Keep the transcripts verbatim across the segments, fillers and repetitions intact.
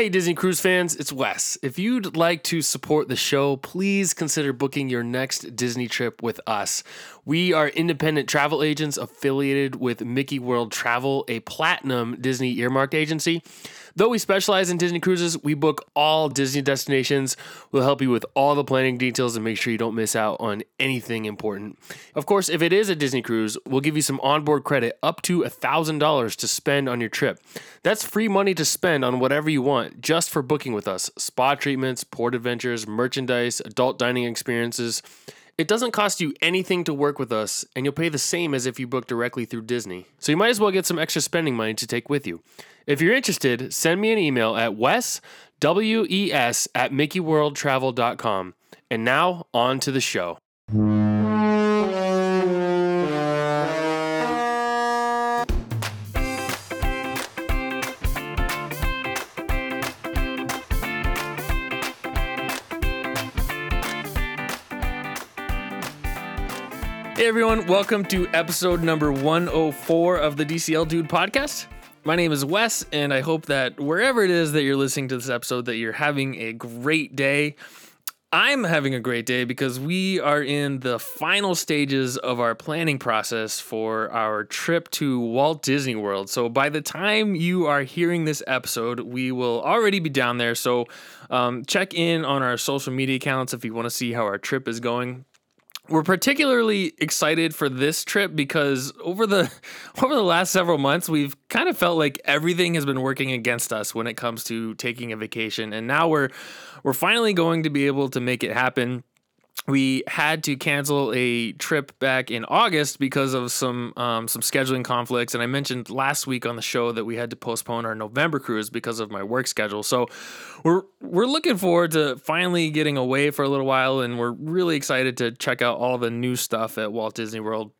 Hey, Disney Cruise fans, it's Wes. If you'd like to support the show, please consider booking your next Disney trip with us. We are independent travel agents affiliated with Mickey World Travel, a platinum Disney earmarked agency. Though we specialize in Disney cruises, we book all Disney destinations. We'll help you with all the planning details and make sure you don't miss out on anything important. Of course, if it is a Disney cruise, we'll give you some onboard credit up to one thousand dollars to spend on your trip. That's free money to spend on whatever you want just for booking with us. Spa treatments, port adventures, merchandise, adult dining experiences. It doesn't cost you anything to work with us, and you'll pay the same as if you book directly through Disney. So you might as well get some extra spending money to take with you. If you're interested, send me an email at wes, W E S, at mickey world travel dot com. And now, on to the show. Hey everyone, welcome to episode number one oh four of the D C L Dude Podcast. My name is Wes, and I hope that wherever it is that you're listening to this episode, that you're having a great day. I'm having a great day because we are in the final stages of our planning process for our trip to Walt Disney World. So by the time you are hearing this episode, we will already be down there. So um, check in on our social media accounts if you want to see how our trip is going. We're particularly excited for this trip because over the over the last several months, we've kind of felt like everything has been working against us when it comes to taking a vacation. And now we're we're finally going to be able to make it happen. We had to cancel a trip back in August because of some um, some scheduling conflicts. And I mentioned last week on the show that we had to postpone our November cruise because of my work schedule. So we're we're looking forward to finally getting away for a little while. And we're really excited to check out all the new stuff at Walt Disney World.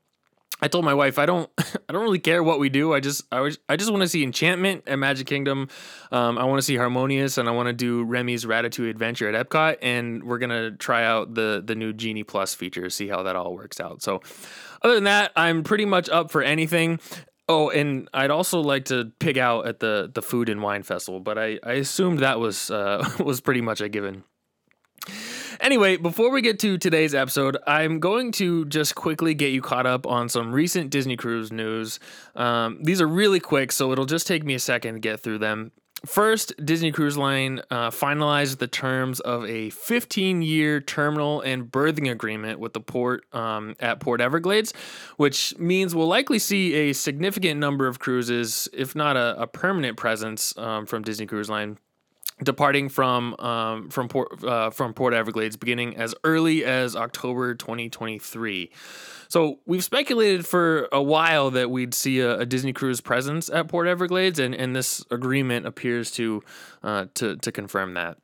I told my wife, I don't, I don't really care what we do. I just, I, was, I just want to see Enchantment at Magic Kingdom. Um, I want to see Harmonious, and I want to do Remy's Ratatouille Adventure at Epcot. And we're gonna try out the the new Genie Plus feature, see how that all works out. So, other than that, I'm pretty much up for anything. Oh, and I'd also like to pig out at the the food and wine festival, but I, I assumed that was uh, was pretty much a given. Anyway, before we get to today's episode, I'm going to just quickly get you caught up on some recent Disney Cruise news. Um, these are really quick, so it'll just take me a second to get through them. First, Disney Cruise Line uh, finalized the terms of a fifteen-year terminal and berthing agreement with the port um, at Port Everglades, which means we'll likely see a significant number of cruises, if not a, a permanent presence um, from Disney Cruise Line, departing from um, from Port uh, from Port Everglades beginning as early as October twenty twenty-three. So we've speculated for a while that we'd see a, a Disney Cruise presence at Port Everglades, and, and this agreement appears to uh, to to confirm that.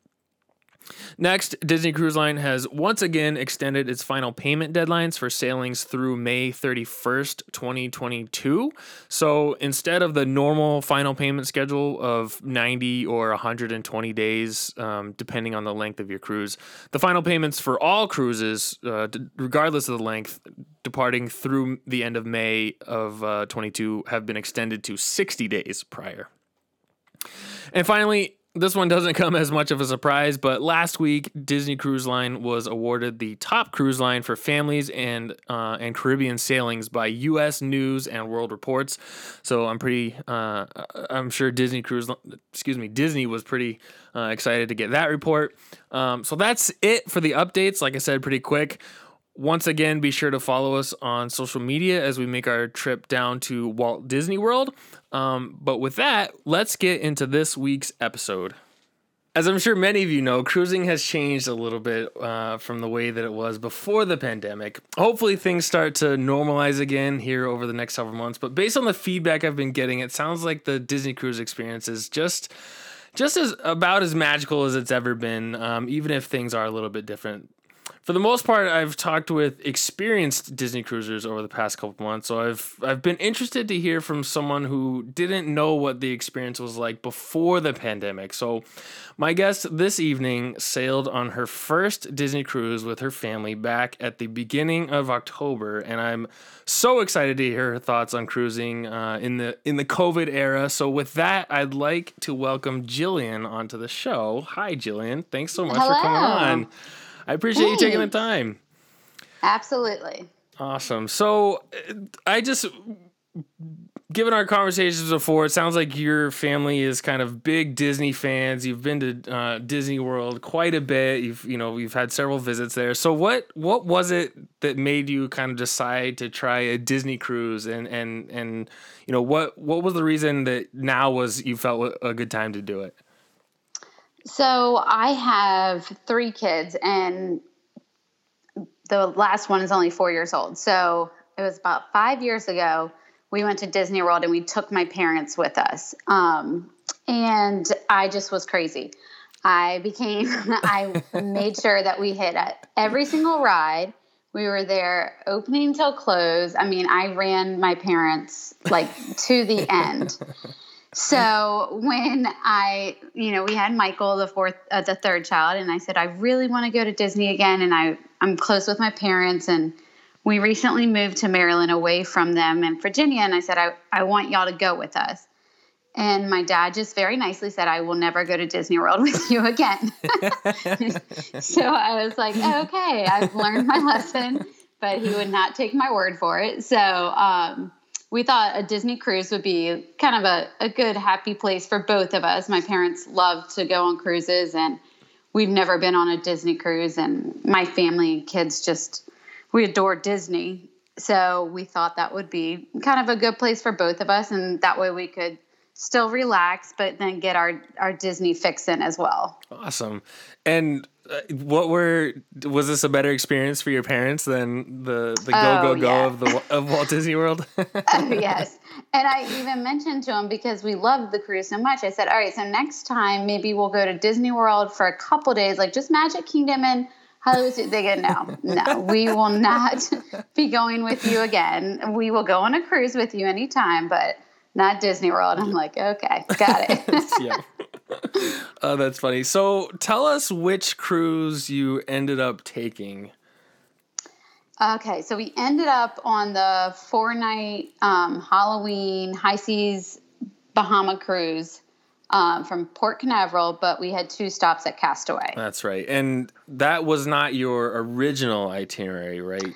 Next, Disney Cruise Line has once again extended its final payment deadlines for sailings through May thirty-first, twenty twenty-two. So instead of the normal final payment schedule of ninety or one hundred twenty days, um, depending on the length of your cruise, the final payments for all cruises, uh, regardless of the length, departing through the end of May of uh, twenty-two have been extended to sixty days prior. And finally, this one doesn't come as much of a surprise, but last week, Disney Cruise Line was awarded the top cruise line for families and uh, and Caribbean sailings by U S News and World Reports. So I'm pretty, uh, I'm sure Disney Cruise, excuse me, Disney was pretty uh, excited to get that report. Um, so that's it for the updates. Like I said, pretty quick. Once again, be sure to follow us on social media as we make our trip down to Walt Disney World. Um, but with that, let's get into this week's episode. As I'm sure many of you know, cruising has changed a little bit uh, from the way that it was before the pandemic. Hopefully things start to normalize again here over the next several months. But based on the feedback I've been getting, it sounds like the Disney Cruise experience is just... just as about as magical as it's ever been, um, even if things are a little bit different. for the most part, I've talked with experienced Disney cruisers over the past couple months, so I've I've been interested to hear from someone who didn't know what the experience was like before the pandemic. So my guest this evening sailed on her first Disney cruise with her family back at the beginning of October, and I'm so excited to hear her thoughts on cruising uh, in the in the COVID era. So with that, I'd like to welcome Jillian onto the show. Hi, Jillian. Thanks so much Hello. for coming on. I appreciate hey. you taking the time. Absolutely. Awesome. So I just, given our conversations before, it sounds like your family is kind of big Disney fans. You've been to uh, Disney World quite a bit. You've, you know, you've had several visits there. So what, what was it that made you kind of decide to try a Disney cruise? And, and, and, you know, what, what was the reason that now was, you felt a good time to do it? So I have three kids, and the last one is only four years old. So it was about five years ago, we went to Disney World, and we took my parents with us. Um, and I just was crazy. I became, I made sure that we hit at every single ride. We were there opening till close. I mean, I ran my parents like to the end. So when I, you know, we had Michael, the fourth, uh, the third child, and I said, I really want to go to Disney again. And I, I'm close with my parents, and we recently moved to Maryland away from them in Virginia. And I said, I, I want y'all to go with us. And my dad just very nicely said, I will never go to Disney World with you again. So I was like, okay, I've learned my lesson, but he would not take my word for it. So, um, we thought a Disney cruise would be kind of a, a good, happy place for both of us. My parents love to go on cruises, and we've never been on a Disney cruise. And my family and kids just, we adore Disney. So we thought that would be kind of a good place for both of us. And that way we could still relax, but then get our, our Disney fix in as well. Awesome. And what were, was this a better experience for your parents than the, the go, oh, go, go yeah. of the of Walt Disney World? Oh, yes. And I even mentioned to them, because we loved the cruise so much, I said, all right, so next time maybe we'll go to Disney World for a couple days, like just Magic Kingdom and Hollywood. They go, no, no, we will not be going with you again. We will go on a cruise with you anytime, but not Disney World. I'm like, okay, got it. Yeah. Oh, that's funny. So tell us which cruise you ended up taking. Okay, so we ended up on the four-night um, Halloween high seas Bahama cruise um, from Port Canaveral, but we had two stops at Castaway. That's right. And that was not your original itinerary, right?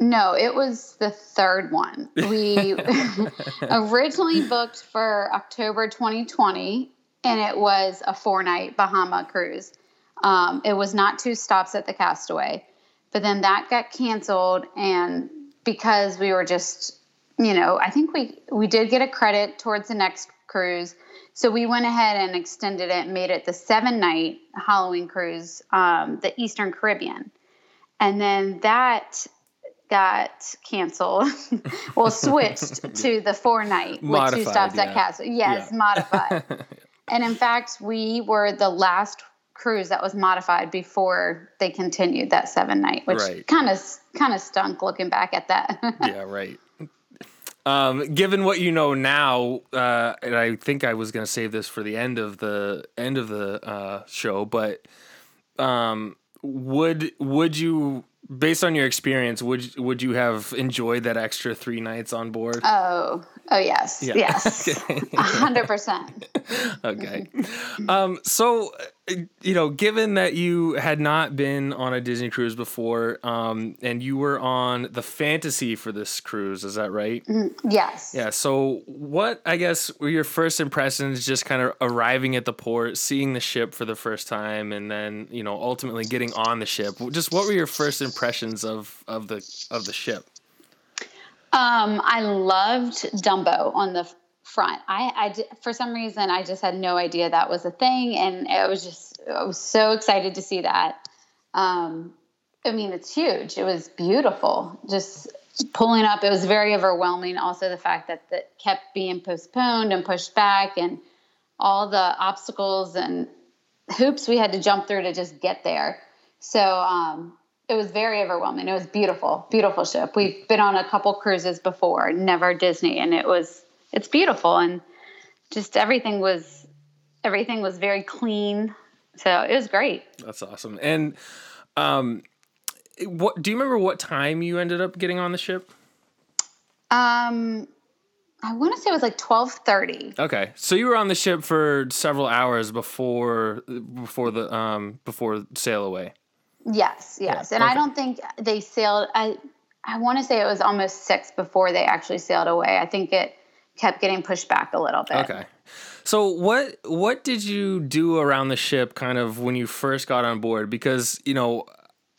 No, it was the third one. We originally booked for October twenty twenty, and it was a four-night Bahama cruise. Um, it was not two stops at the Castaway, but then that got canceled, and because we were just, you know, I think we, we did get a credit towards the next cruise, so we went ahead and extended it and made it the seven-night Halloween cruise, um, the Eastern Caribbean. And then that got canceled. Well, switched to the four night with two stops yeah. at Castle. Yes, yeah. modified. Yeah. And in fact, we were the last cruise that was modified before they continued that seven night, which kind of kind of stunk looking back at that. Yeah, right. Um, given what you know now, uh, and I think I was going to save this for the end of the end of the uh, show, but um, would would you? Based on your experience, would would you have enjoyed that extra three nights on board? Oh, oh yes, yeah. yes, a hundred percent. Okay, mm-hmm. um, so you know, given that you had not been on a Disney cruise before, um, and you were on the Fantasy for this cruise, is that right? Mm-hmm. Yes. Yeah. So, what I guess were your first impressions? Just kind of arriving at the port, seeing the ship for the first time, and then you know, ultimately getting on the ship. Just what were your first impressions? impressions of, of the, of the ship? Um, I loved Dumbo on the front. I, I did, for some reason, I just had no idea that was a thing. And it was just, I was so excited to see that. Um, I mean, it's huge. It was beautiful. Just pulling up. It was very overwhelming. Also the fact that that kept being postponed and pushed back, and all the obstacles and hoops we had to jump through to just get there. So, um, It was very overwhelming. It was beautiful, beautiful ship. We've been on a couple cruises before, never Disney, and it was it's beautiful, and just everything was everything was very clean. So it was great. That's awesome. And um, what do you remember? What time you ended up getting on the ship? Um, I want to say it was like twelve thirty. Okay, so you were on the ship for several hours before before the um before sail away. Yes, yes. Yeah, and okay. I don't think they sailed. I I want to say it was almost six before they actually sailed away. I think it kept getting pushed back a little bit. Okay. So what what did you do around the ship kind of when you first got on board? Because, you know,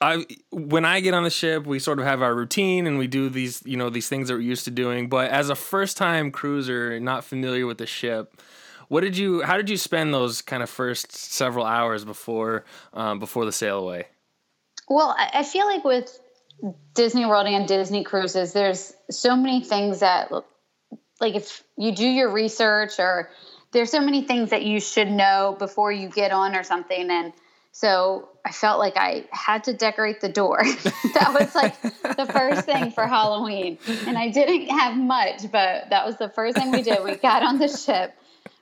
I when I get on the ship, we sort of have our routine and we do these, you know, these things that we're used to doing. But as a first-time cruiser and not familiar with the ship, what did you how did you spend those kind of first several hours before um, before the sail away? Well, I feel like with Disney World and Disney Cruises, there's so many things that, like, if you do your research, or there's so many things that you should know before you get on or something. And so I felt like I had to decorate the door. That was like the first thing for Halloween. And I didn't have much, but that was the first thing we did. We got on the ship,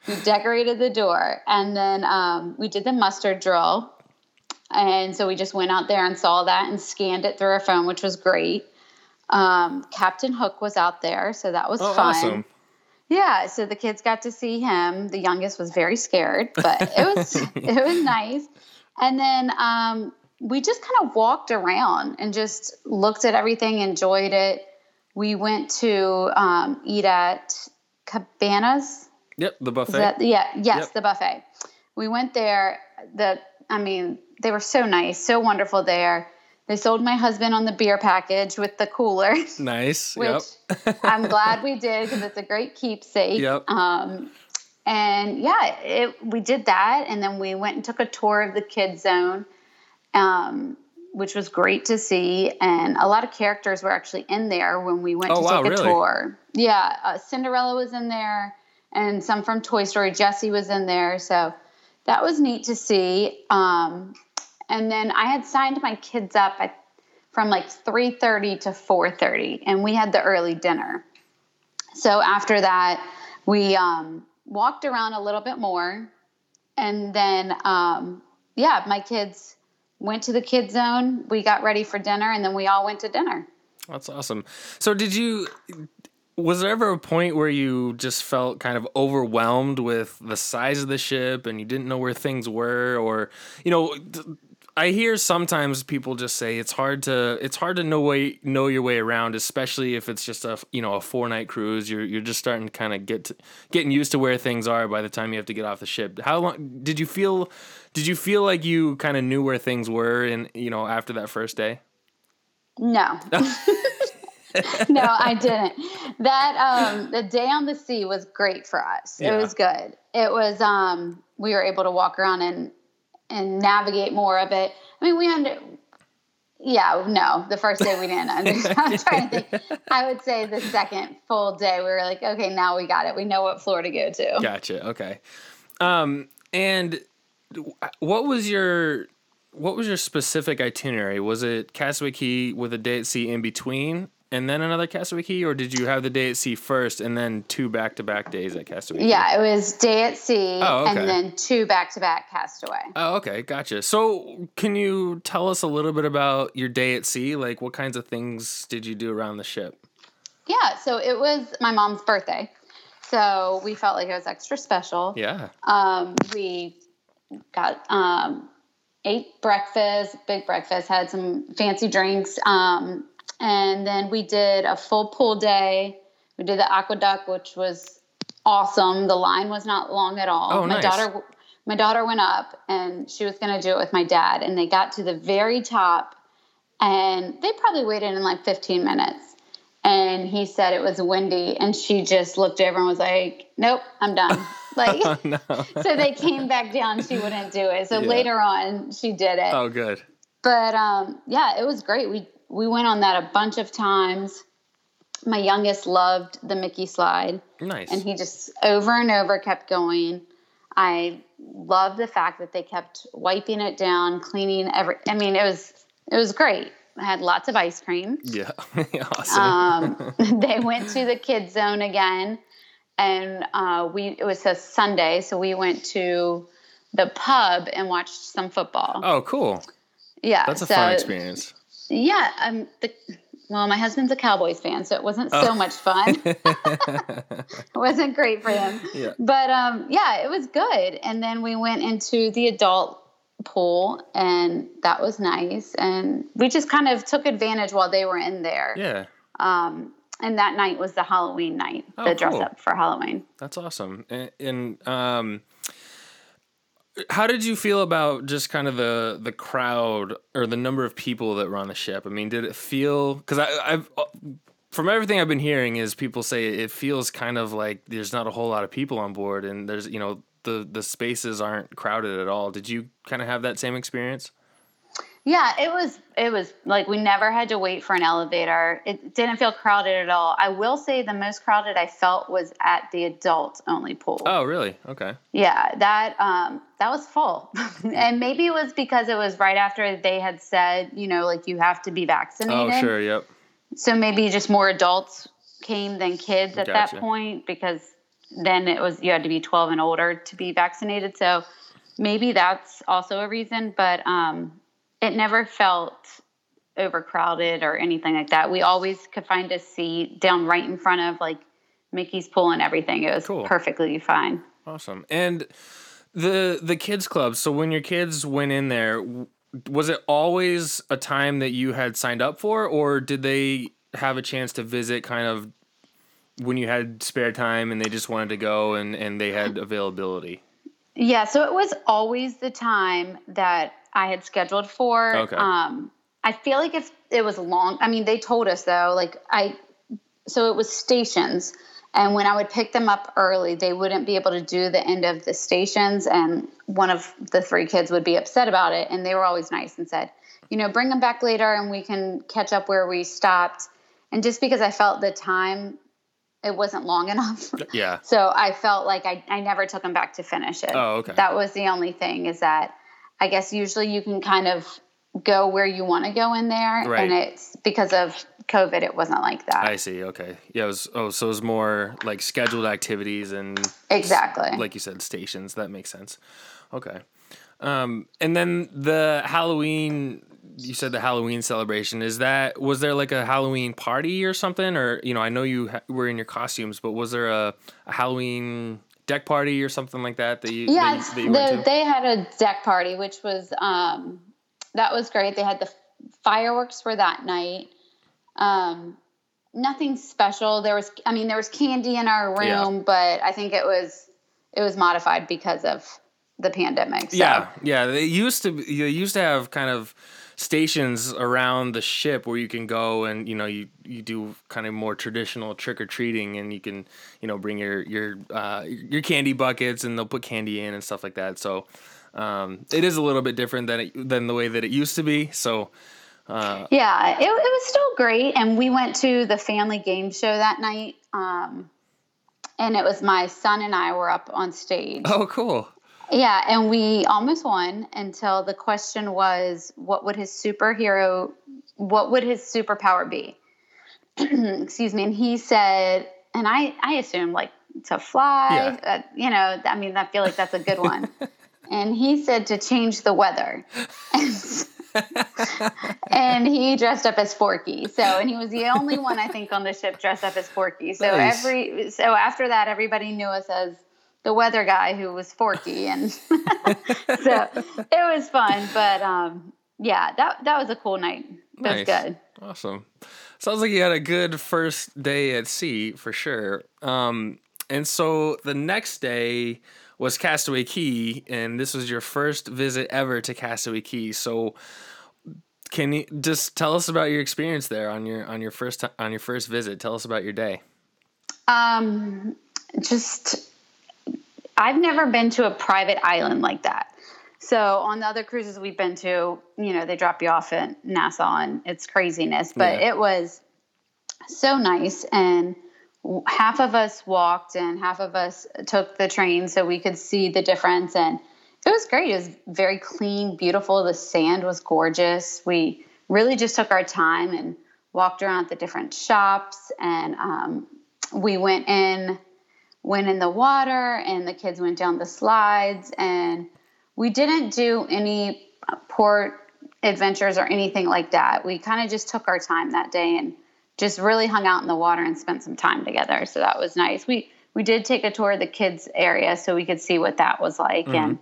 we decorated the door, and then um, we did the mustard drill. And so we just went out there and saw that and scanned it through our phone, which was great. Um, Captain Hook was out there, so that was oh, fun. Awesome. Yeah, so the kids got to see him. The youngest was very scared, but it was it was nice. And then um, we just kind of walked around and just looked at everything, enjoyed it. We went to um, eat at Cabanas. Yep, the buffet. That, yeah, yes, yep. the buffet. We went there. The I mean, they were so nice, so wonderful there. They sold my husband on the beer package with the cooler. Nice. Which yep. I'm glad we did because it's a great keepsake. Yep. Um, and yeah, it, we did that. And then we went and took a tour of the kids zone, um, which was great to see. And a lot of characters were actually in there when we went oh, to wow, take a really? tour. Yeah. Uh, Cinderella was in there and some from Toy Story. Jessie was in there. So that was neat to see. Um, and then I had signed my kids up at, from like three thirty to four thirty, and we had the early dinner. So after that, we um, walked around a little bit more. And then, um, yeah, my kids went to the kids zone. We got ready for dinner, and then we all went to dinner. That's awesome. So did you... Was there ever a point where you just felt kind of overwhelmed with the size of the ship and you didn't know where things were? Or, you know, I hear sometimes people just say it's hard to it's hard to know way know your way around, especially if it's just a, you know, a four night cruise. You're you're just starting to kind of get to, getting used to where things are by the time you have to get off the ship. How long did you feel did you feel like you kind of knew where things were, and, you know, after that first day? No. No, I didn't. That um, the day on the sea was great for us. Yeah. It was good. It was um, we were able to walk around and and navigate more of it. I mean, we under yeah no the first day we didn't understand. I'm trying to think. I would say the second full day we were like, okay, now we got it. We know what floor to go to. Gotcha. Okay. Um, and what was your what was your specific itinerary? Was it Castaway Cay with a day at sea in between? And then another Castaway Cay, or did you have the day at sea first and then two back-to-back days at Castaway Cay? Yeah, it was day at sea oh, okay. and then two back-to-back Castaway. Oh, okay. Gotcha. So can you tell us a little bit about your day at sea? Like, what kinds of things did you do around the ship? Yeah, so it was my mom's birthday, so we felt like it was extra special. Yeah. Um, we got... Um, ate breakfast, big breakfast, had some fancy drinks, um, and then we did a full pool day. We did the aqueduct, which was awesome. The line was not long at all. Oh, my nice. daughter, my daughter went up, and she was going to do it with my dad. And they got to the very top, and they probably waited in like fifteen minutes. And he said it was windy, and she just looked over and was like, "Nope, I'm done." Like, oh, no. So they came back down. She wouldn't do it. So yeah. Later on, she did it. Oh, good. But um, yeah, it was great. We. We went on that a bunch of times. My youngest loved the Mickey slide. Nice. And he just over and over kept going. I loved the fact that they kept wiping it down, cleaning every... I mean, it was It was great. I had lots of ice cream. Yeah. Awesome. Um, they went to the kids zone again, and uh, we it was a Sunday, so we went to the pub and watched some football. Oh, cool. Yeah. That's a so, fun experience. Yeah. Um, the, well, my husband's a Cowboys fan, so it wasn't so oh. much fun. It wasn't great for him. Yeah. But, um, yeah, it was good. And then we went into the adult pool, and that was nice. And we just kind of took advantage while they were in there. Yeah. Um, and that night was the Halloween night, oh, the dress cool. up for Halloween. That's awesome. And, and um, how did you feel about just kind of the, the crowd or the number of people that were on the ship? I mean, did it feel, because I've, from everything I've been hearing is people say it feels kind of like there's not a whole lot of people on board, and there's, you know, the, the spaces aren't crowded at all. Did you kind of have that same experience? Yeah, it was, it was like, we never had to wait for an elevator. It didn't feel crowded at all. I will say the most crowded I felt was at the adult only pool. Oh, really? Okay. Yeah, that, um, that was full. And maybe it was because it was right after they had said, you know, like, you have to be vaccinated. Oh, sure. Yep. So maybe just more adults came than kids at gotcha. that point, because then it was, you had to be twelve and older to be vaccinated. So maybe that's also a reason, but, um, it never felt overcrowded or anything like that. We always could find a seat down right in front of, like, Mickey's pool and everything. It was cool. perfectly fine. Awesome. And the the kids club, so when your kids went in there, was it always a time that you had signed up for, or did they have a chance to visit kind of when you had spare time and they just wanted to go and, and they had availability? Yeah, so it was always the time that I had scheduled for. Okay. Um, I feel like if it was long, I mean, they told us though, like I, so it was stations, and when I would pick them up early, they wouldn't be able to do the end of the stations. And one of the three kids would be upset about it. And they were always nice and said, you know, bring them back later and we can catch up where we stopped. And just because I felt the time, it wasn't long enough. Yeah. So I felt like I, I never took them back to finish it. Oh, okay. That was the only thing, is that I guess usually you can kind of go where you want to go in there, right. and it's because of COVID, it wasn't like that. I see. Okay. Yeah. It was, oh, so it was more like scheduled activities and exactly like you said, stations. That makes sense. Okay. Um, and then the Halloween, you said the Halloween celebration, is that, was there like a Halloween party or something? Or, you know, I know you ha- were in your costumes, but was there a, a Halloween deck party or something like that? that you, yeah, that you, that you the, they had a deck party, which was, um, that was great. They had the fireworks for that night. Um, nothing special. There was, I mean, there was candy in our room, yeah. but I think it was, it was modified because of the pandemic. So. Yeah. Yeah. They used to, they used to have kind of stations around the ship where you can go and, you know, you, you do kind of more traditional trick or treating, and you can, you know, bring your, your, uh, your candy buckets, and they'll put candy in and stuff like that. So, um, it is a little bit different than, it, than the way that it used to be. So, uh, yeah, it, it was still great. And we went to the family game show that night. Um, and it was my son and I were up on stage. Oh, cool. Yeah, and we almost won until the question was, what would his superhero, what would his superpower be? Excuse me. And he said, and I, I assume like to fly, yeah. uh, you know, I mean, I feel like that's a good one. And he said to change the weather. And he dressed up as Forky. So, and he was the only one I think on the ship dressed up as Forky. So nice. every, so after that, everybody knew us as the weather guy who was Forky, and so it was fun, but um yeah, that that was a cool night. That nice. was good. Awesome. Sounds like you had a good first day at sea for sure. Um and so the next day was Castaway Cay, and this was your first visit ever to Castaway Cay. So can you just tell us about your experience there on your on your first t- on your first visit? Tell us about your day. Um just I've never been to a private island like that. So on the other cruises we've been to, you know, they drop you off at Nassau and it's craziness, but yeah. It was so nice. And half of us walked and half of us took the train so we could see the difference. And it was great. It was very clean, beautiful. The sand was gorgeous. We really just took our time and walked around the different shops. And um, we went in, went in the water, and the kids went down the slides. And we didn't do any port adventures or anything like that. We kind of just took our time that day and just really hung out in the water and spent some time together. So that was nice. We we did take a tour of the kids' area so we could see what that was like. Mm-hmm. And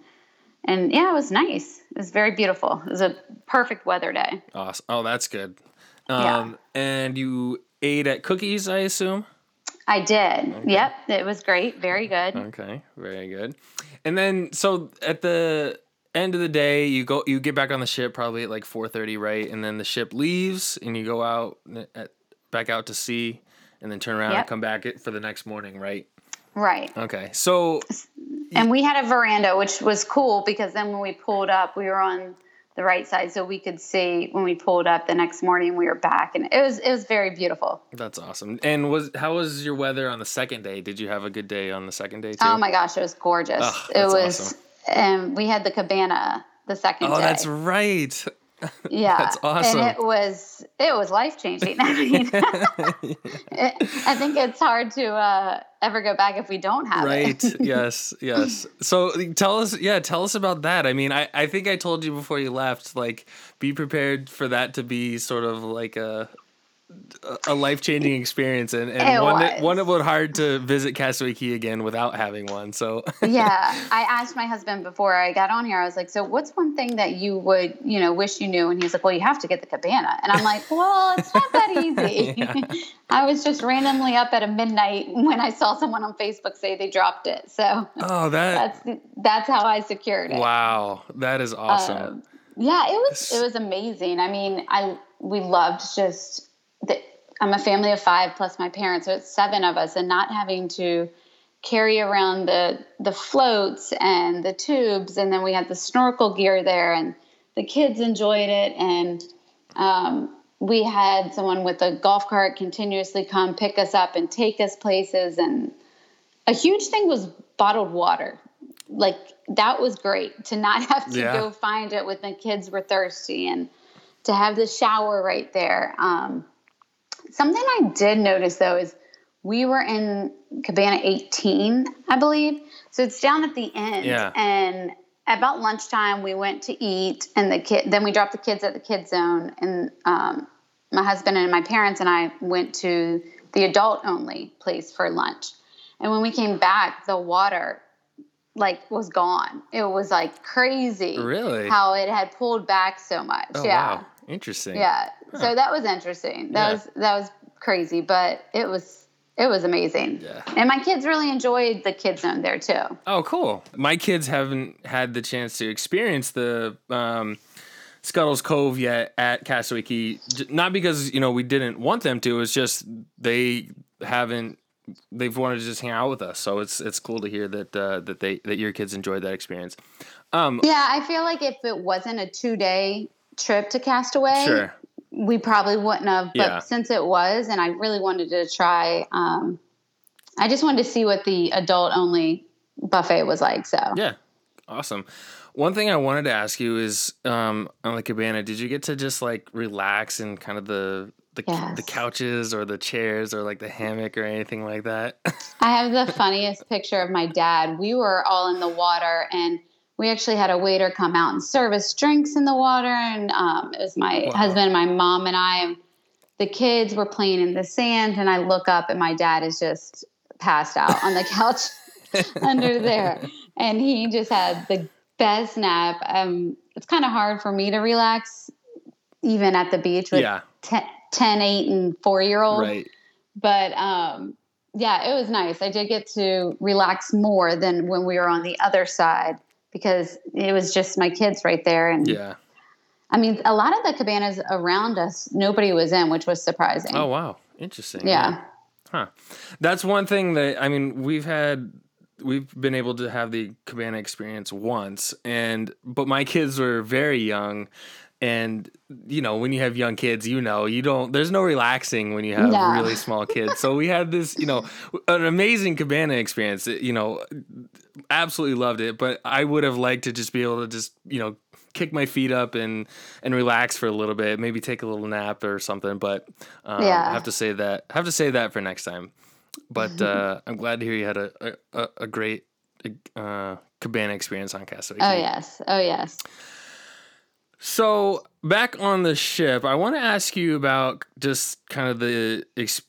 and yeah, it was nice. It was very beautiful. It was a perfect weather day. Awesome. Oh, that's good. Um, yeah. And you ate at Cookies, I assume? I did. Okay. Yep. It was great. Very good. Okay. Very good. And then, so at the end of the day, you go, you get back on the ship probably at like four thirty, right? And then the ship leaves and you go out at, back out to sea and then turn around yep. and come back for the next morning, right? Right. Okay. So, and we had a veranda, which was cool because then when we pulled up, we were on the right side, so we could see when we pulled up the next morning, we were back, and it was it was very beautiful. That's awesome. And was how was your weather on the second day? Did you have a good day on the second day too? Oh my gosh, it was gorgeous. Oh, it was, awesome. And we had the cabana the second oh, day. Oh, that's right. Yeah, that's awesome. And it was it was life changing. I mean, it, I think it's hard to uh, ever go back if we don't have right. it. Right. Yes. Yes. So tell us, yeah, tell us about that. I mean, I, I think I told you before you left, like, be prepared for that to be sort of like a a life changing experience, and, and one that, one that was hard to visit Castaway Cay again without having one. So yeah, I asked my husband before I got on here. I was like, "So what's one thing that you would, you know, wish you knew?" And he's like, "Well, you have to get the cabana." And I'm like, "Well, it's not that easy." Yeah. I was just randomly up at a midnight when I saw someone on Facebook say they dropped it. So oh, that that's that's how I secured it. Wow, that is awesome. Um, yeah, it was it was amazing. I mean, I we loved just. The, I'm a family of five plus my parents, so it's seven of us, and not having to carry around the the floats and the tubes, and then we had the snorkel gear there, and the kids enjoyed it, and um, we had someone with a golf cart continuously come pick us up and take us places, and a huge thing was bottled water. Like, that was great to not have to yeah. go find it when the kids were thirsty, and to have the shower right there. Um, Something I did notice, though, is we were in Cabana eighteen, I believe. So it's down at the end. Yeah. And about lunchtime, we went to eat, and the kid. Then we dropped the kids at the kids zone, and um, my husband and my parents and I went to the adult-only place for lunch. And when we came back, the water, like, was gone. It was, like, crazy. Really? How it had pulled back so much. Oh, yeah. Wow. Interesting. Yeah. Huh. So that was interesting. That yeah. was that was crazy, but it was it was amazing. Yeah. And my kids really enjoyed the kids zone there too. Oh, cool. My kids haven't had the chance to experience the um, Scuttle's Cove yet at Castaway Cay. Not because, you know, we didn't want them to. It's just they haven't. They've wanted to just hang out with us, so it's it's cool to hear that uh, that they that your kids enjoyed that experience. Um, yeah, I feel like if it wasn't a two day. trip to Castaway, sure. we probably wouldn't have, but yeah. since it was, and I really wanted to try, um, I just wanted to see what the adult only buffet was like. So yeah. Awesome. One thing I wanted to ask you is, um, on the cabana, did you get to just like relax in kind of the, the, yes. the couches or the chairs or like the hammock or anything like that? I have the funniest picture of my dad. We were all in the water, and we actually had a waiter come out and serve us drinks in the water. And um, it was my wow. husband, my mom, and I. The kids were playing in the sand. And I look up, and my dad is just passed out on the couch under there. And he just had the best nap. Um, it's kind of hard for me to relax, even at the beach with yeah. ten, ten, eight, and four-year-old. Right. But um, yeah, it was nice. I did get to relax more than when we were on the other side, because it was just my kids right there. And yeah. I mean, a lot of the cabanas around us, nobody was in, which was surprising. Oh, wow. Interesting. Yeah. Huh. That's one thing that, I mean, we've had, we've been able to have the cabana experience once, and, but my kids were very young. And, you know, when you have young kids, you know, you don't, there's no relaxing when you have no. really small kids. So we had this, you know, an amazing cabana experience, you know, absolutely loved it. But I would have liked to just be able to just, you know, kick my feet up and, and relax for a little bit, maybe take a little nap or something. But um, yeah. I have to say that, I have to say that for next time. But mm-hmm. uh, I'm glad to hear you had a, a, a great uh, cabana experience on Castaway Cay. Oh, yes. Oh, yes. So back on the ship, I want to ask you about just kind of the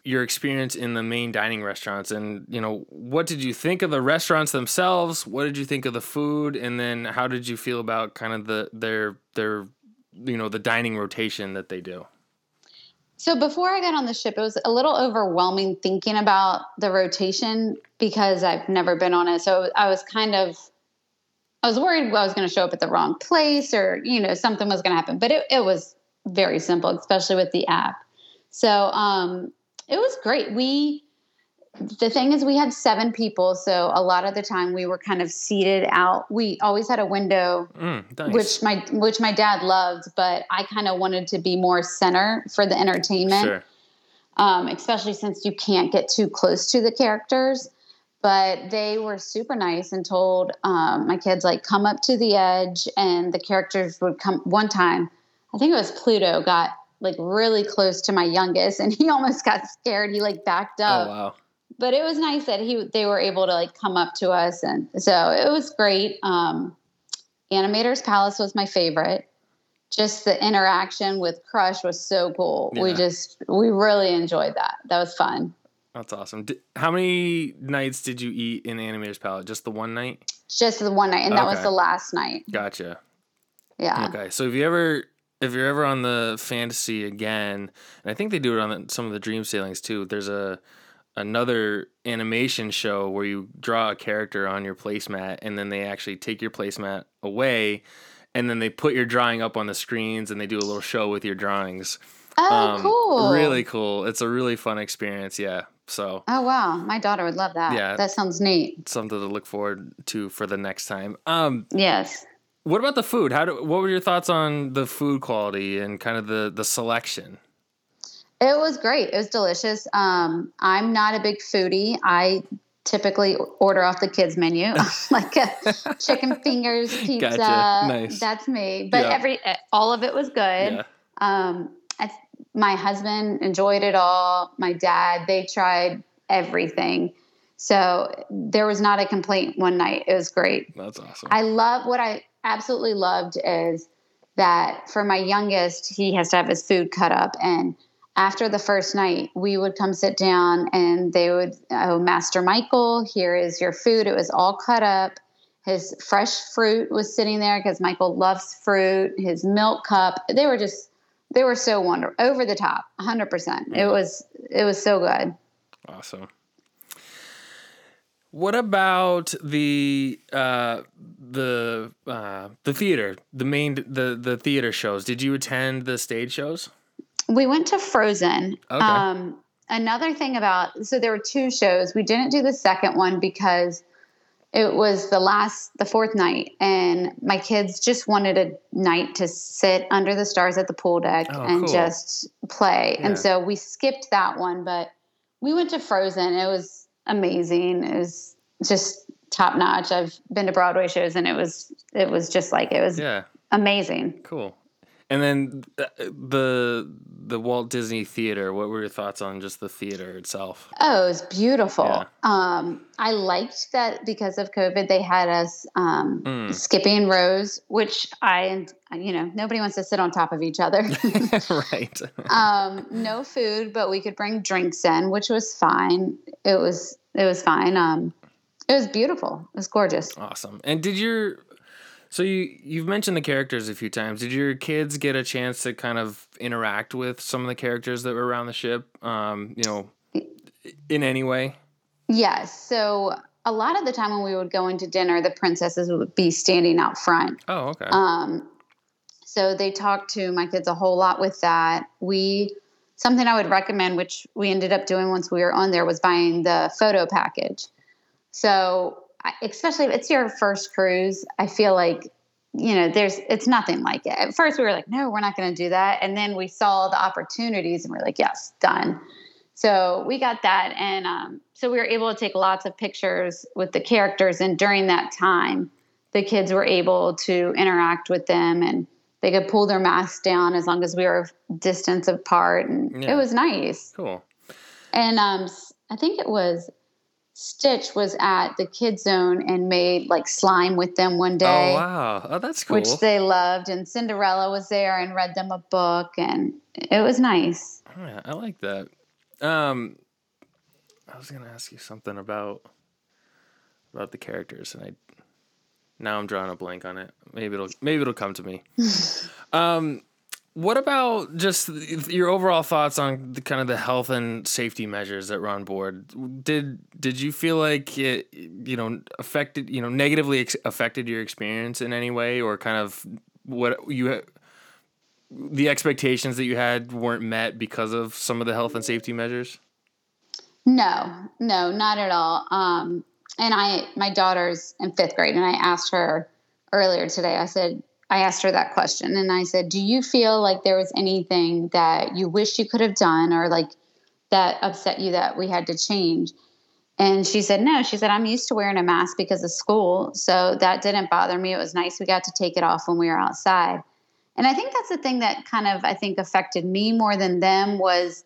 your experience in the main dining restaurants, and you know, what did you think of the restaurants themselves? What did you think of the food, and then how did you feel about kind of the their their you know the dining rotation that they do? So before I got on the ship, it was a little overwhelming thinking about the rotation because I've never been on it, so I was kind of. I was worried I was going to show up at the wrong place or, you know, something was going to happen, but it, it was very simple, especially with the app. So, um, it was great. We, the thing is we had seven people. So a lot of the time we were kind of seated out. We always had a window, mm, nice. which my, which my dad loved, but I kind of wanted to be more center for the entertainment, sure. um, especially since you can't get too close to the characters. But they were super nice and told um, my kids, like, come up to the edge, and the characters would come. One time, I think it was Pluto, got, like, really close to my youngest, and he almost got scared. He, like, backed up. Oh, wow. But it was nice that he they were able to, like, come up to us, and so it was great. Um, Animator's Palate was my favorite. Just the interaction with Crush was so cool. Yeah. We just – we really enjoyed that. That was fun. That's awesome. How many nights did you eat in Animator's Palate? Just the one night? Just the one night, and okay. that was the last night. Gotcha. Yeah. Okay. So if you ever, if you're ever on the Fantasy again, and I think they do it on the, some of the Dream Sailings too. There's a another animation show where you draw a character on your placemat, and then they actually take your placemat away, and then they put your drawing up on the screens, and they do a little show with your drawings. Oh, um, cool! Really cool. It's a really fun experience. Yeah. So. Oh wow, my daughter would love that. Yeah, that sounds neat. Something to look forward to for the next time. Um, yes. What about the food? How do? What were your thoughts on the food quality and kind of the the selection? It was great. It was delicious. Um, I'm not a big foodie. I typically order off the kids' menu, like a chicken fingers, pizza. Gotcha. Nice. That's me. But yeah. every all of it was good. Yeah. Um, I. Th- My husband enjoyed it all. My dad, they tried everything. So there was not a complaint one night. It was great. That's awesome. I love what I absolutely loved is that for my youngest, he has to have his food cut up. And after the first night, we would come sit down and they would, oh, Master Michael, here is your food. It was all cut up. His fresh fruit was sitting there because Michael loves fruit. His milk cup. They were just... They were so wonderful, over the top, one hundred percent. It was it was so good. Awesome. What about the uh, the uh, the theater, the main the the theater shows? Did you attend the stage shows? We went to Frozen. Okay. Um, another thing about so there were two shows. We didn't do the second one because it was the last, the fourth night, and my kids just wanted a night to sit under the stars at the pool deck oh, and cool. just play. Yeah. And so we skipped that one, but we went to Frozen. It was amazing. It was just top notch. I've been to Broadway shows, and it was it was just like it was yeah. amazing. Cool. And then the the Walt Disney Theater, what were your thoughts on just the theater itself? Oh, it was beautiful. Yeah. Um, I liked that because of COVID, they had us um, mm. skipping rows, which I, you know, nobody wants to sit on top of each other. Right. um, no food, but we could bring drinks in, which was fine. It was, it was fine. Um, it was beautiful. It was gorgeous. Awesome. And did your... So you, you've mentioned the characters a few times. Did your kids get a chance to kind of interact with some of the characters that were around the ship, um, you know, in any way? Yes. So a lot of the time when we would go into dinner, the princesses would be standing out front. Oh, okay. Um, so they talked to my kids a whole lot with that. We something I would recommend, which we ended up doing once we were on there, was buying the photo package. So... especially if it's your first cruise, I feel like you know, there's, it's nothing like it. At first we were like, no, we're not going to do that. And then we saw the opportunities and we're like, yes, done. So we got that. And, um, so we were able to take lots of pictures with the characters. And during that time, the kids were able to interact with them and they could pull their masks down as long as we were distance apart. And yeah. It was nice. Cool. And, um, I think it was Stitch was at the Kid Zone and made like slime with them one day. Oh, wow. Oh, that's cool. Which they loved. And Cinderella was there and read them a book, and it was nice. Oh, yeah, I like that. Um, I was going to ask you something about about the characters, and I now I'm drawing a blank on it. Maybe it'll maybe it'll come to me. um, what about just your overall thoughts on the kind of the health and safety measures that were on board? Did did you feel like it, you know, affected, you know, negatively ex- affected your experience in any way, or kind of what you the expectations that you had weren't met because of some of the health and safety measures? No, no, not at all. Um, and I, my daughter's in fifth grade, and I asked her earlier today. I said. I asked her that question and I said, do you feel like there was anything that you wish you could have done or like that upset you that we had to change? And she said, no, she said, I'm used to wearing a mask because of school. So that didn't bother me. It was nice. We got to take it off when we were outside. And I think that's the thing that kind of, I think affected me more than them was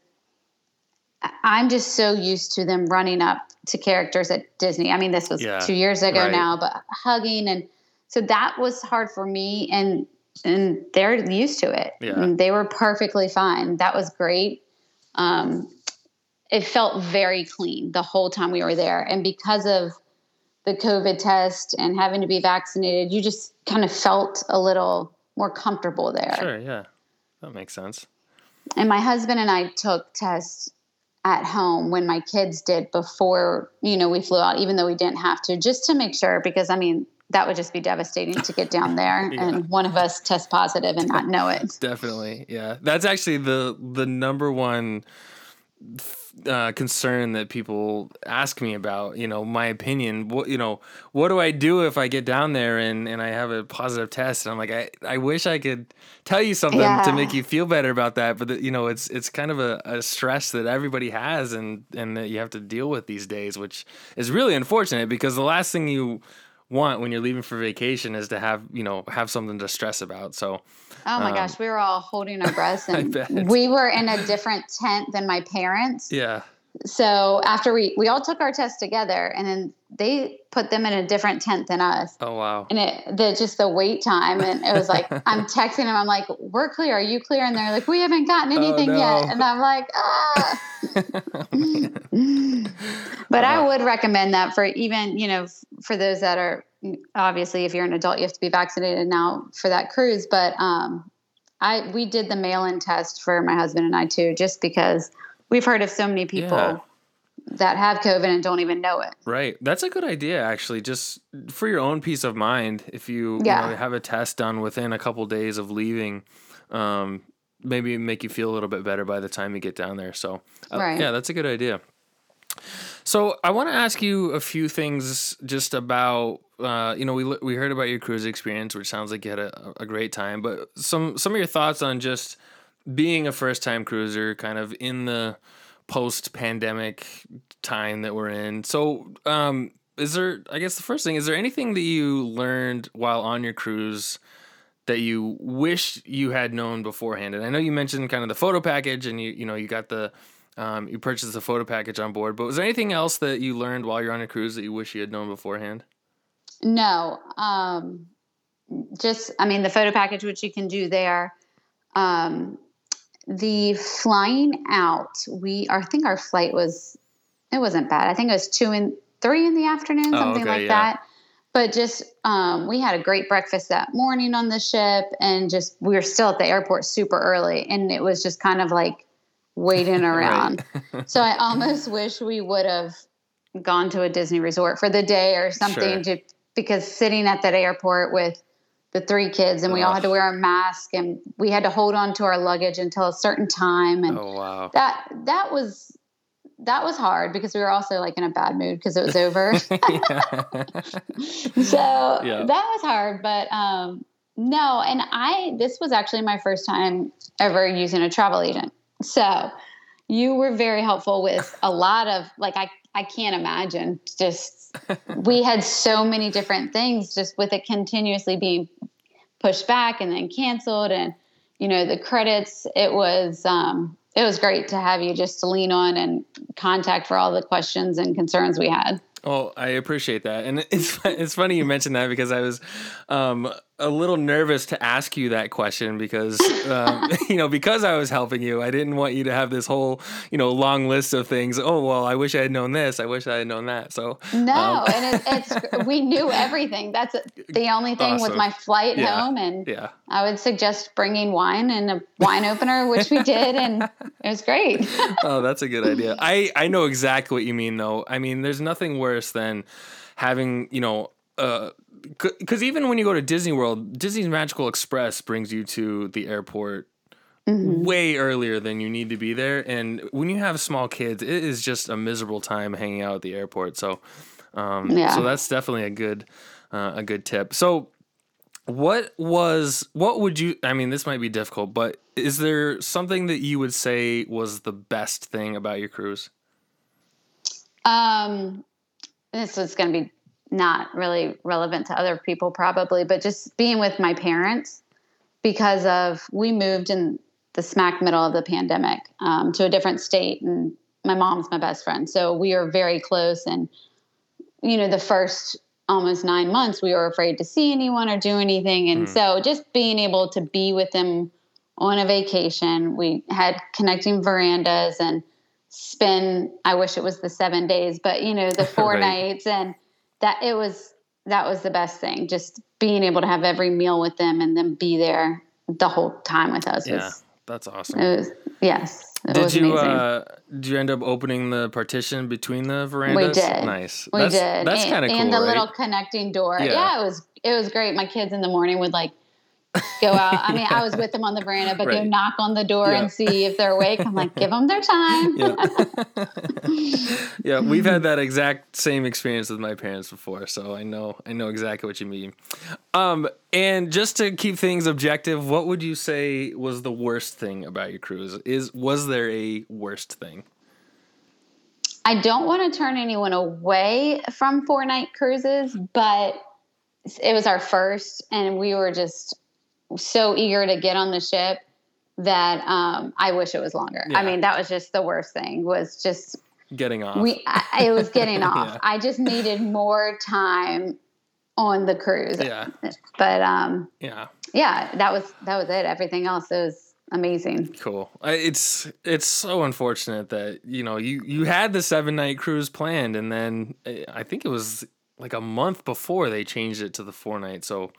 I'm just so used to them running up to characters at Disney. I mean, this was yeah, two years ago right. now, but hugging and, so that was hard for me, and and they're used to it. Yeah. And they were perfectly fine. That was great. Um, it felt very clean the whole time we were there. And because of the COVID test and having to be vaccinated, you just kind of felt a little more comfortable there. Sure, yeah. That makes sense. And my husband and I took tests at home when my kids did before, you know, we flew out, even though we didn't have to, just to make sure because, I mean – that would just be devastating to get down there yeah. and one of us test positive and not know it. Definitely. Yeah. That's actually the, the number one uh, concern that people ask me about, you know, my opinion, what, you know, what do I do if I get down there and, and I have a positive test? And I'm like, I, I wish I could tell you something yeah. to make you feel better about that. But the, you know, it's, it's kind of a, a stress that everybody has and, and that you have to deal with these days, which is really unfortunate because the last thing you want when you're leaving for vacation is to have, you know, have something to stress about. So, oh my um, gosh, we were all holding our breaths and we were in a different tent than my parents. Yeah. So after we, we all took our test together and then they put them in a different tent than us. Oh, wow. And it, the, just the wait time. And it was like, I'm texting them. I'm like, we're clear. Are you clear? And they're like, we haven't gotten anything oh, no. yet. And I'm like, ah, but uh, I would recommend that for even, you know, for those that are obviously, if you're an adult, you have to be vaccinated now for that cruise. But, um, I, we did the mail-in test for my husband and I too, just because we've heard of so many people yeah. that have COVID and don't even know it. Right. That's a good idea, actually, just for your own peace of mind. If you, yeah. you know, have a test done within a couple of days of leaving, um, maybe make you feel a little bit better by the time you get down there. So, uh, right. yeah, that's a good idea. So I want to ask you a few things just about, uh, you know, we we heard about your cruise experience, which sounds like you had a, a great time, but some some of your thoughts on just being a first-time cruiser kind of in the post-pandemic time that we're in. So um, is there, I guess the first thing, is there anything that you learned while on your cruise that you wish you had known beforehand? And I know you mentioned kind of the photo package and you, you know, you got the, um, you purchased the photo package on board, but was there anything else that you learned while you're on a cruise that you wish you had known beforehand? No. Um, just, I mean, the photo package, which you can do there. Um, The flying out, we I think our flight was, it wasn't bad. I think it was two and three in the afternoon, oh, something okay, like yeah. that. But just, um, we had a great breakfast that morning on the ship and just, we were still at the airport super early and it was just kind of like waiting around. So I almost wish we would have gone to a Disney resort for the day or something sure. to, because sitting at that airport with the three kids and we oh. all had to wear a mask and we had to hold on to our luggage until a certain time. And oh, wow. that, that was, that was hard because we were also like in a bad mood cause it was over. so yeah. that was hard, but, um, No, and I, this was actually my first time ever using a travel agent. So you were very helpful with a lot of, like, I, I can't imagine just, we had so many different things just with it continuously being pushed back and then canceled and, you know, the credits, it was, um, it was great to have you just to lean on and contact for all the questions and concerns we had. Oh, I appreciate that. And it's it's funny you mentioned that because I was um, a little nervous to ask you that question because, um, you know, because I was helping you, I didn't want you to have this whole, you know, long list of things. Oh, well, I wish I had known this. I wish I had known that. So no, um, and it, it's we knew everything. That's the only thing awesome. Was my flight yeah. home. And yeah. I would suggest bringing wine and a wine opener, which we did. And it was great. Oh, that's a good idea. I, I know exactly what you mean, though. I mean, there's nothing worse than having, you know, uh, because even when you go to Disney World, Disney's Magical Express brings you to the airport mm-hmm. way earlier than you need to be there. And when you have small kids, it is just a miserable time hanging out at the airport. So, um, yeah. so that's definitely a good, uh, a good tip. So, what was, what would you, I mean, this might be difficult, but is there something that you would say was the best thing about your cruise? Um, This is going to be not really relevant to other people probably, but just being with my parents because of we moved in the smack middle of the pandemic um, to a different state, and my mom's my best friend. So we are very close, and, you know, the first almost nine months we were afraid to see anyone or do anything. And mm. so just being able to be with them on a vacation, we had connecting verandas and spend, I wish it was the seven days, but you know, the four right. nights, and that it was, that was the best thing. Just being able to have every meal with them and then be there the whole time with us. Yeah. Was, that's awesome. It was, yes. It did was you, amazing. uh, did you end up opening the partition between the verandas? We did. Nice. We that's, did. That's kind of cool. And the right? little connecting door. Yeah. yeah. It was, it was great. My kids in the morning would like go out. I mean, yeah. I was with them on the veranda, but right. go knock on the door yeah. and see if they're awake. I'm like, give them their time. yeah. yeah, we've had that exact same experience with my parents before, so I know I know exactly what you mean. Um, and just to keep things objective, what would you say was the worst thing about your cruise? Is was there a worst thing? I don't want to turn anyone away from four night cruises, but it was our first, and we were just so eager to get on the ship that um, I wish it was longer. Yeah. I mean, that was just the worst thing was just getting off. We, I, it was getting off. yeah. I just needed more time on the cruise. Yeah. But um, yeah, yeah, that was that was it. Everything else was amazing. Cool. It's it's so unfortunate that you know you you had the seven night cruise planned, and then I think it was like a month before they changed it to the four night. So.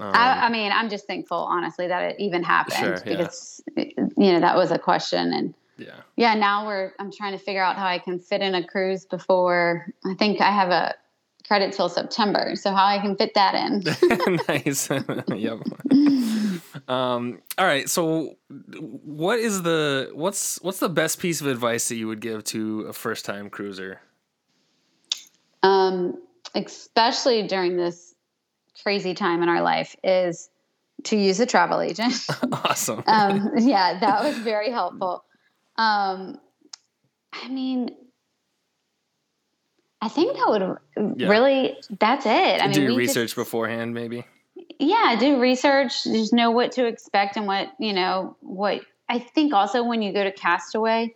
Um, I, I mean, I'm just thankful, honestly, that it even happened sure, yeah. because, you know, that was a question. And yeah, yeah. now we're, I'm trying to figure out how I can fit in a cruise before I think I have a credit till September. So how I can fit that in. nice. yep. Um, all right. So what is the, what's, what's the best piece of advice that you would give to a first time cruiser? Um, especially during this crazy time in our life is to use a travel agent. Awesome. um, yeah, that was very helpful. Um, I mean, I think that would yeah. really, that's it. I do mean, your research just, beforehand, maybe. Yeah. Do research. Just know what to expect and what, you know, what I think also when you go to Castaway,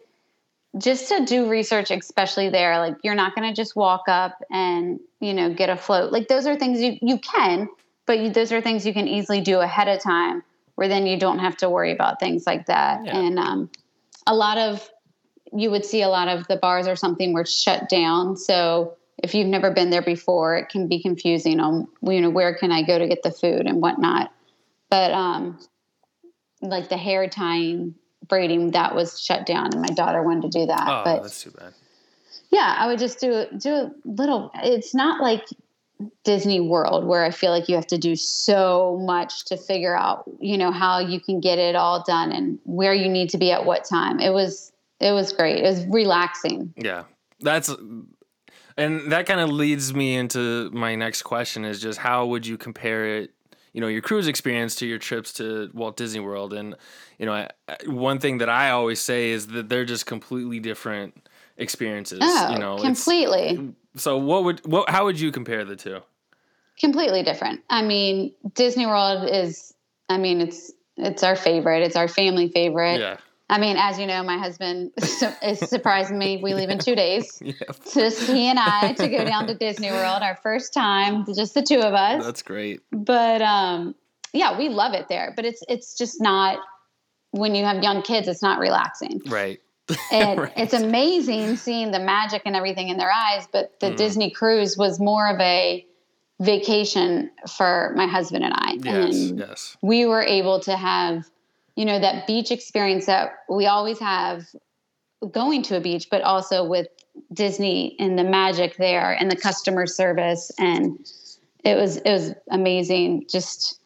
just to do research, especially there, like you're not going to just walk up and, you know, get a float. Like those are things you, you can, but you, those are things you can easily do ahead of time where then you don't have to worry about things like that. Yeah. And um, a lot of, you would see a lot of the bars or something were shut down. So if you've never been there before, it can be confusing on, you know, where can I go to get the food and whatnot. But um, like the hair tying, braiding, that was shut down, and my daughter wanted to do that. Oh, but that's too bad. Yeah, I would just do do a little. It's not like Disney World where I feel like you have to do so much to figure out, you know, how you can get it all done and where you need to be at what time. It was it was great. It was relaxing. Yeah, that's and that kind of leads me into my next question is just how would you compare it you know, your cruise experience to your trips to Walt Disney World. And, you know, I, I, one thing that I always say is that they're just completely different experiences. Oh, you know, completely. So what would, what, how would you compare the two? Completely different. I mean, Disney World is, I mean, it's, it's our favorite. It's our family favorite. Yeah. I mean, as you know, my husband su- is surprising me. We leave in two days. Yep. Just he and I to go down to Disney World. Our first time, just the two of us. That's great. But um, yeah, we love it there. But it's it's just not, when you have young kids, it's not relaxing. Right. It, right. It's amazing seeing the magic and everything in their eyes. But the mm. Disney cruise was more of a vacation for my husband and I. Yes. And yes. We were able to have, you know, that beach experience that we always have going to a beach, but also with Disney and the magic there and the customer service. And it was, it was amazing. Just,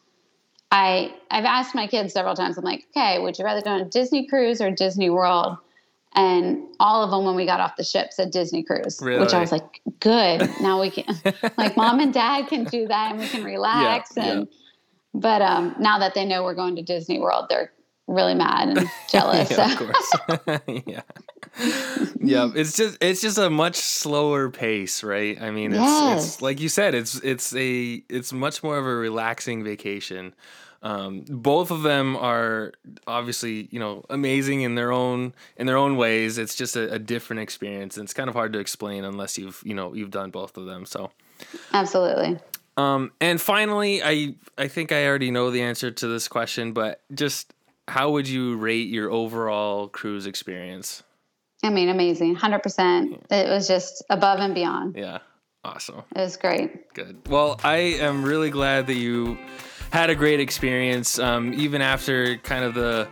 I, I've asked my kids several times, I'm like, okay, would you rather go on a Disney cruise or Disney World? And all of them, when we got off the ship, said Disney cruise, really? Which I was like, good. Now we can, like, mom and dad can do that and we can relax. Yeah, and, yeah. But um, now that they know we're going to Disney World, they're really mad and jealous. Yeah, of course. yeah. Yeah. It's just it's just a much slower pace, right? I mean, it's, yes. it's like you said, it's it's a it's much more of a relaxing vacation. Um, both of them are obviously, you know, amazing in their own in their own ways. It's just a, a different experience, and it's kind of hard to explain unless you've you know you've done both of them. So absolutely. Um, and finally, I I think I already know the answer to this question, but just, how would you rate your overall cruise experience? I mean, amazing. one hundred percent. It was just above and beyond. Yeah. Awesome. It was great. Good. Well, I am really glad that you had a great experience, um, even after kind of the,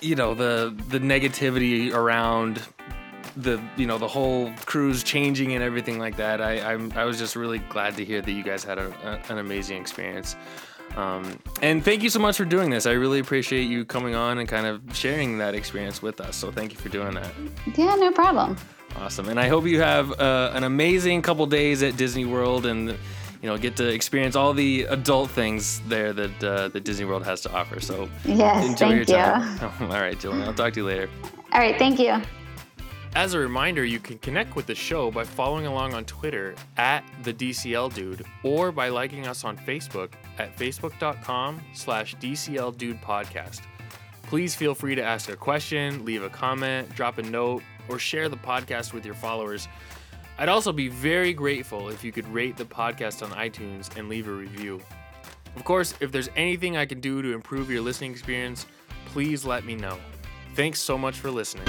you know, the the negativity around the, you know, the whole cruise changing and everything like that. I I'm, I was just really glad to hear that you guys had a, a, an amazing experience. Um, and thank you so much for doing this. I really appreciate you coming on and kind of sharing that experience with us. So thank you for doing that. Yeah, no problem. Awesome. And I hope you have uh, an amazing couple days at Disney World, and, you know, get to experience all the adult things there that uh, that Disney World has to offer. So yes, enjoy your time. You. All right, Jillian, I'll talk to you later. All right. Thank you. As a reminder, you can connect with the show by following along on Twitter at the D C L Dude, or by liking us on Facebook at facebook.com slash DCL Dude Podcast. Please feel free to ask a question, leave a comment, drop a note, or share the podcast with your followers. I'd also be very grateful if you could rate the podcast on iTunes and leave a review. Of course, if there's anything I can do to improve your listening experience, please let me know. Thanks so much for listening.